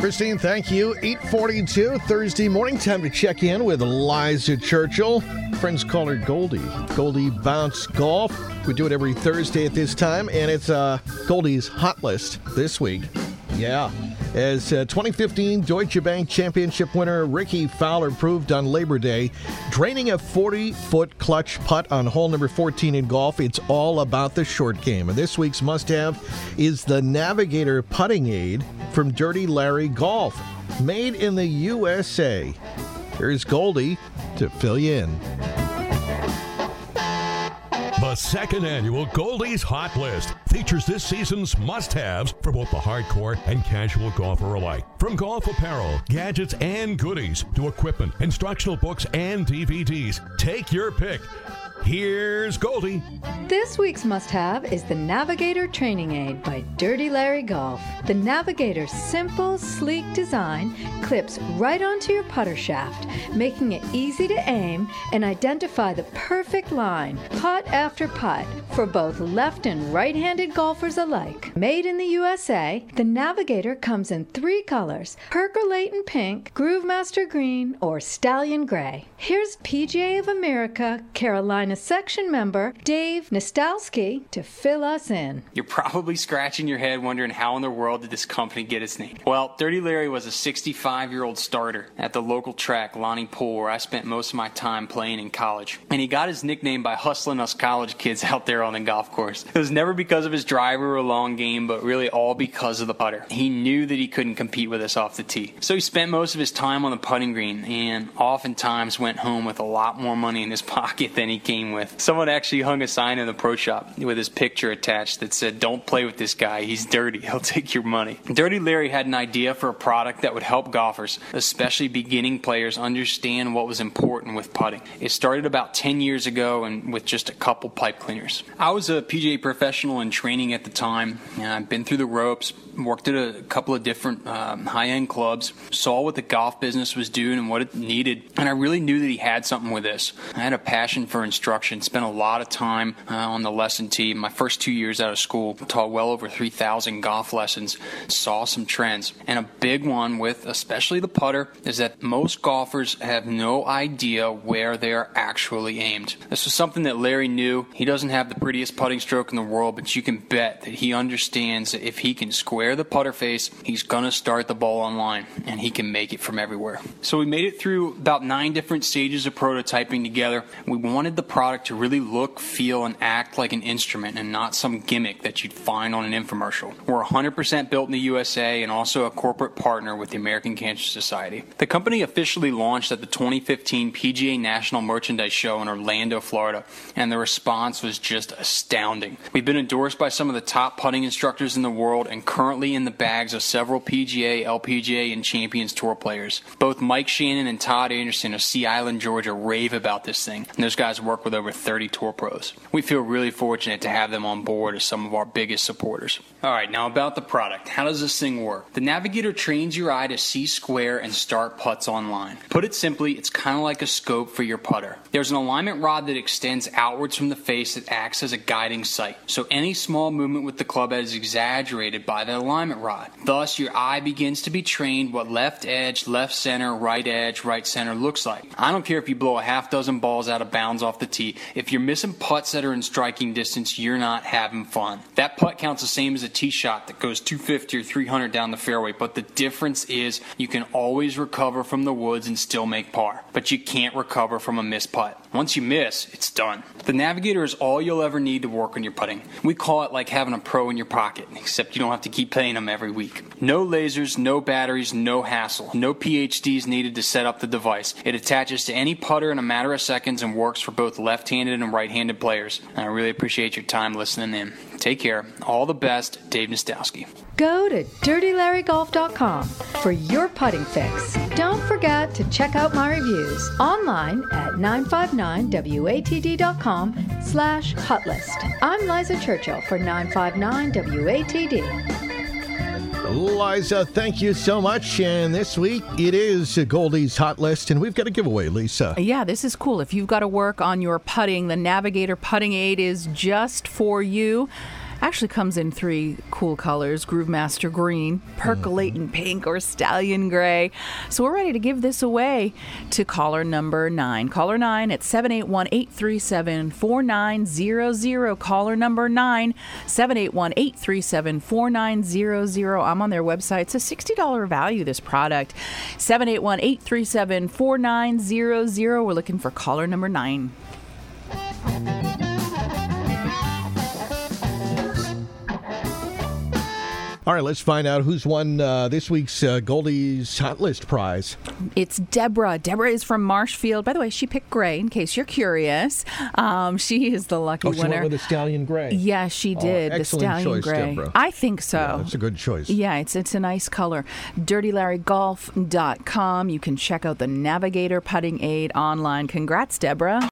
Christine, thank you. 8:42 Thursday morning. Time to check in with Liza Churchill. Friends call her Goldie. Goldie Bounce Golf. We do it every Thursday at this time, and it's Goldie's Hot List this week. Yeah. As 2015 Deutsche Bank Championship winner Rickie Fowler proved on Labor Day, draining a 40-foot clutch putt on hole number 14 in golf, it's all about the short game. And this week's must-have is the Navigator putting aid from Dirty Larry Golf, made in the USA. Here's Goldie to fill you in. The second annual Goldie's Hot List features this season's must-haves for both the hardcore and casual golfer alike. From golf apparel, gadgets, and goodies to equipment, instructional books, and DVDs. Take your pick. Here's Goldie. This week's must-have is the Navigator Training Aid by Dirty Larry Golf. The Navigator's simple, sleek design clips right onto your putter shaft, making it easy to aim and identify the perfect line, putt after putt, for both left and right-handed golfers alike. Made in the USA, the Navigator comes in three colors: Percolatin' Pink, Groovemaster Green, or Stallion Gray. Here's PGA of America Carolina section member Dave Nesbitt to fill us in. You're probably scratching your head wondering how in the world did this company get its name. Well, Dirty Larry was a 65-year-old starter at the local track, Lonnie Pool, where I spent most of my time playing in college. And he got his nickname by hustling us college kids out there on the golf course. It was never because of his driver or long game, but really all because of the putter. He knew that he couldn't compete with us off the tee. So he spent most of his time on the putting green and oftentimes went home with a lot more money in his pocket than he came with. Someone actually hung a sign in the pro shop with his picture attached that said, "Don't play with this guy. He's dirty. He'll take your money." Dirty Larry had an idea for a product that would help golfers, especially beginning players, understand what was important with putting. It started about 10 years ago and with just a couple pipe cleaners. I was a PGA professional in training at the time, and I'd been through the ropes, worked at a couple of different high-end clubs, saw what the golf business was doing and what it needed, and I really knew that he had something with this. I had a passion for instruction, spent a lot of time on the lesson tee. My first 2 years out of school, taught well over 3,000 golf lessons, saw some trends. And a big one with especially the putter is that most golfers have no idea where they are actually aimed. This was something that Larry knew. He doesn't have the prettiest putting stroke in the world, but you can bet that he understands that if he can square the putter face, he's going to start the ball on line, and he can make it from everywhere. So we made it through about 9 different stages of prototyping together. We wanted the product to really look, feel, and act like an instrument and not some gimmick that you'd find on an infomercial. We're 100% built in the USA and also a corporate partner with the American Cancer Society. The company officially launched at the 2015 PGA National Merchandise Show in Orlando, Florida, and the response was just astounding. We've been endorsed by some of the top putting instructors in the world and currently in the bags of several PGA, LPGA, and Champions Tour players. Both Mike Shannon and Todd Anderson of Sea Island, Georgia rave about this thing, and those guys work with over 30 tour pros. We feel really fortunate to have them on board as some of our biggest supporters. All right, now about the product. How does this thing work? The Navigator trains your eye to see square and start putts on line. Put it simply, it's kind of like a scope for your putter. There's an alignment rod that extends outwards from the face that acts as a guiding sight. So any small movement with the club head is exaggerated by the alignment rod. Thus, your eye begins to be trained what left edge, left center, right edge, right center looks like. I don't care if you blow a half dozen balls out of bounds off the tee. If you're missing putts that are in striking distance, you're not having fun. That putt counts the same as a tee shot that goes 250 or 300 down the fairway, but the difference is you can always recover from the woods and still make par, but you can't recover from a missed putt. Once you miss, it's done. The Navigator is all you'll ever need to work on your putting. We call it like having a pro in your pocket, except you don't have to keep paying them every week. No lasers, no batteries, no hassle. No PhDs needed to set up the device. It attaches to any putter in a matter of seconds and works for both left-handed and right-handed players. And I really appreciate your time listening in. Take care. All the best, Dave Nesbitt. Go to DirtyLarryGolf.com for your putting fix. Don't forget to check out my reviews online at 959WATD.com/hotlist. I'm Liza Churchill for 959WATD. Liza, thank you so much. And this week, it is Goldie's Hot List, and we've got a giveaway, Lisa. Yeah, this is cool. If you've got to work on your putting, the Navigator Putting Aid is just for you. Actually comes in three cool colors: Groovemaster Green, Percolating Pink, or Stallion Gray. So we're ready to give this away to caller number 9. Caller 9 at 781-837-4900. Caller number 9, 781-837-4900. I'm on their website. It's a $60 value, this product. 781-837-4900. We're looking for caller number 9. All right, let's find out who's won this week's Goldie's Hot List prize. It's Deborah. Deborah is from Marshfield. By the way, she picked gray, in case you're curious. She is the lucky winner. She went with the Stallion Gray. Yeah, she did. Excellent choice, gray. Deborah. I think so. Yeah, that's a good choice. Yeah, it's a nice color. DirtyLarryGolf.com. You can check out the Navigator putting aid online. Congrats, Deborah.